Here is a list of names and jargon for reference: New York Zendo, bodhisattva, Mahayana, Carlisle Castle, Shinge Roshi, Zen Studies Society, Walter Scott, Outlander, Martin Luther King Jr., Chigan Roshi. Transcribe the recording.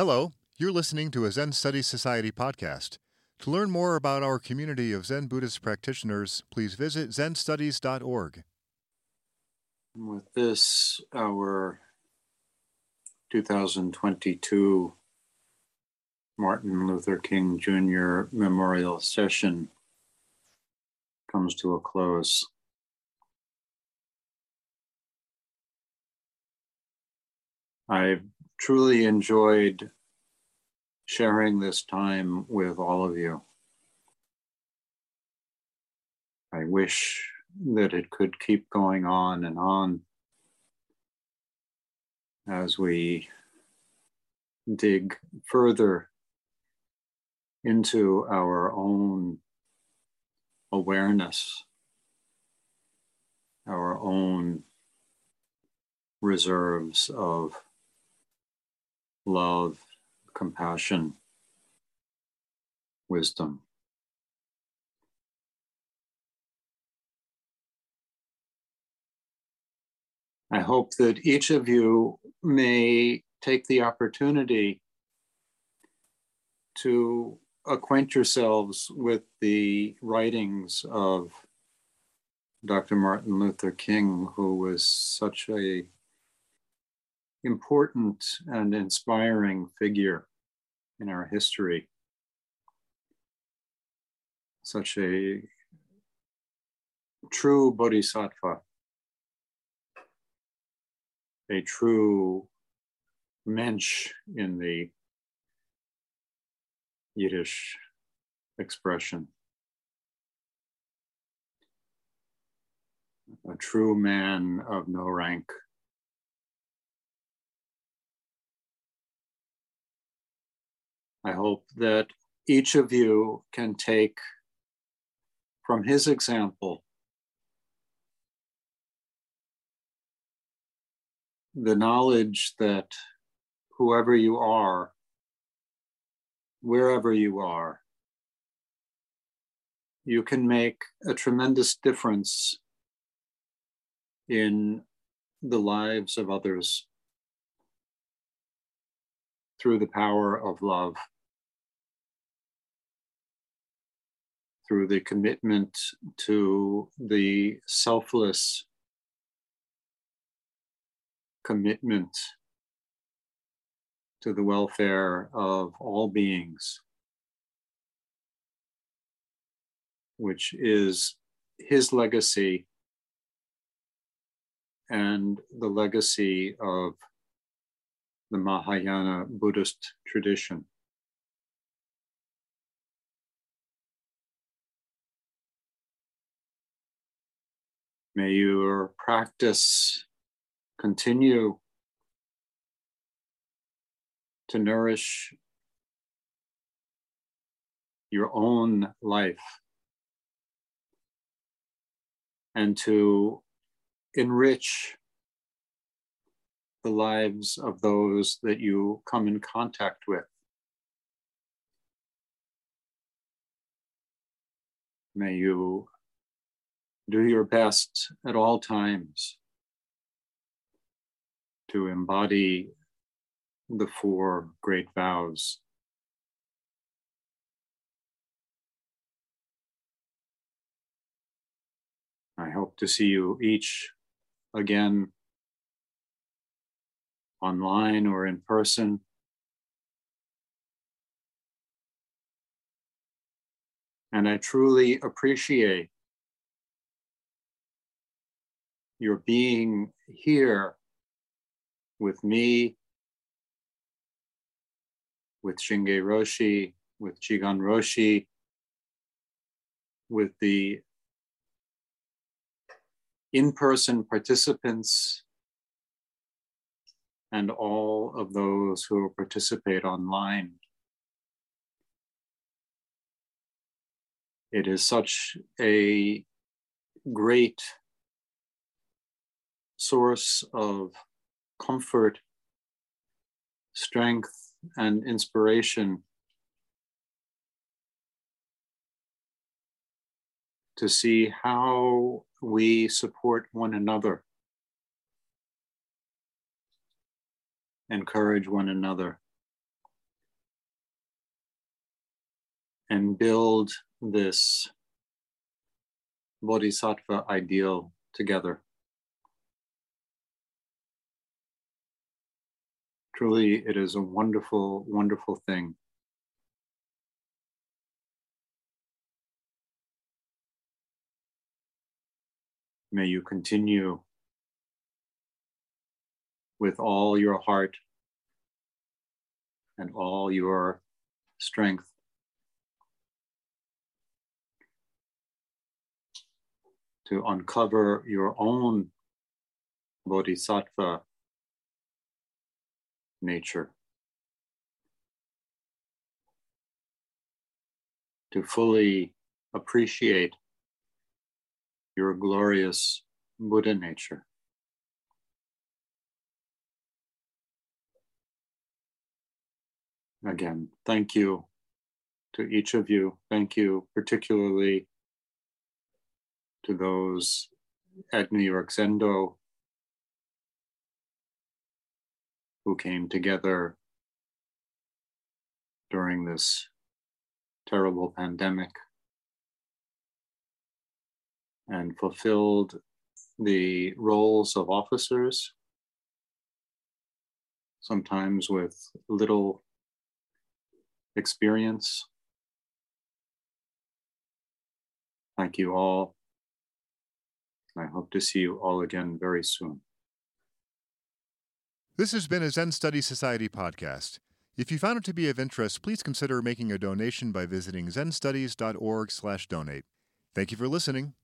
Hello, you're listening to a Zen Studies Society podcast. To learn more about our community of Zen Buddhist practitioners, please visit zenstudies.org. With this, our 2022 Martin Luther King Jr. Memorial Session comes to a close. I've truly enjoyed sharing this time with all of you. I wish that it could keep going on and on as we dig further into our own awareness, our own reserves of love, compassion, wisdom. I hope that each of you may take the opportunity to acquaint yourselves with the writings of Dr. Martin Luther King, who was such an important and inspiring figure in our history, such a true bodhisattva, a true mensch in the Yiddish expression, a true man of no rank. I hope that each of you can take from his example the knowledge that whoever you are, wherever you are, you can make a tremendous difference in the lives of others through the power of love, through the commitment to the selfless commitment to the welfare of all beings, which is his legacy and the legacy of the Mahayana Buddhist tradition. May your practice continue to nourish your own life and to enrich the lives of those that you come in contact with. May you do your best at all times to embody the four great vows. I hope to see you each again, online or in person. And I truly appreciate your being here with me, with Shinge Roshi, with Chigan Roshi, with the in-person participants, and all of those who participate online. It is such a great source of comfort, strength, and inspiration to see how we support one another, encourage one another, and build this bodhisattva ideal together. Truly, it is a wonderful, wonderful thing. May you continue with all your heart and all your strength to uncover your own bodhisattva nature, to fully appreciate your glorious Buddha nature. Again, thank you to each of you. Thank you particularly to those at New York Zendo who came together during this terrible pandemic and fulfilled the roles of officers, sometimes with little experience. Thank you all. I hope to see you all again very soon. This has been a Zen Studies Society podcast. If you found it to be of interest, please consider making a donation by visiting zenstudies.org/donate. Thank you for listening.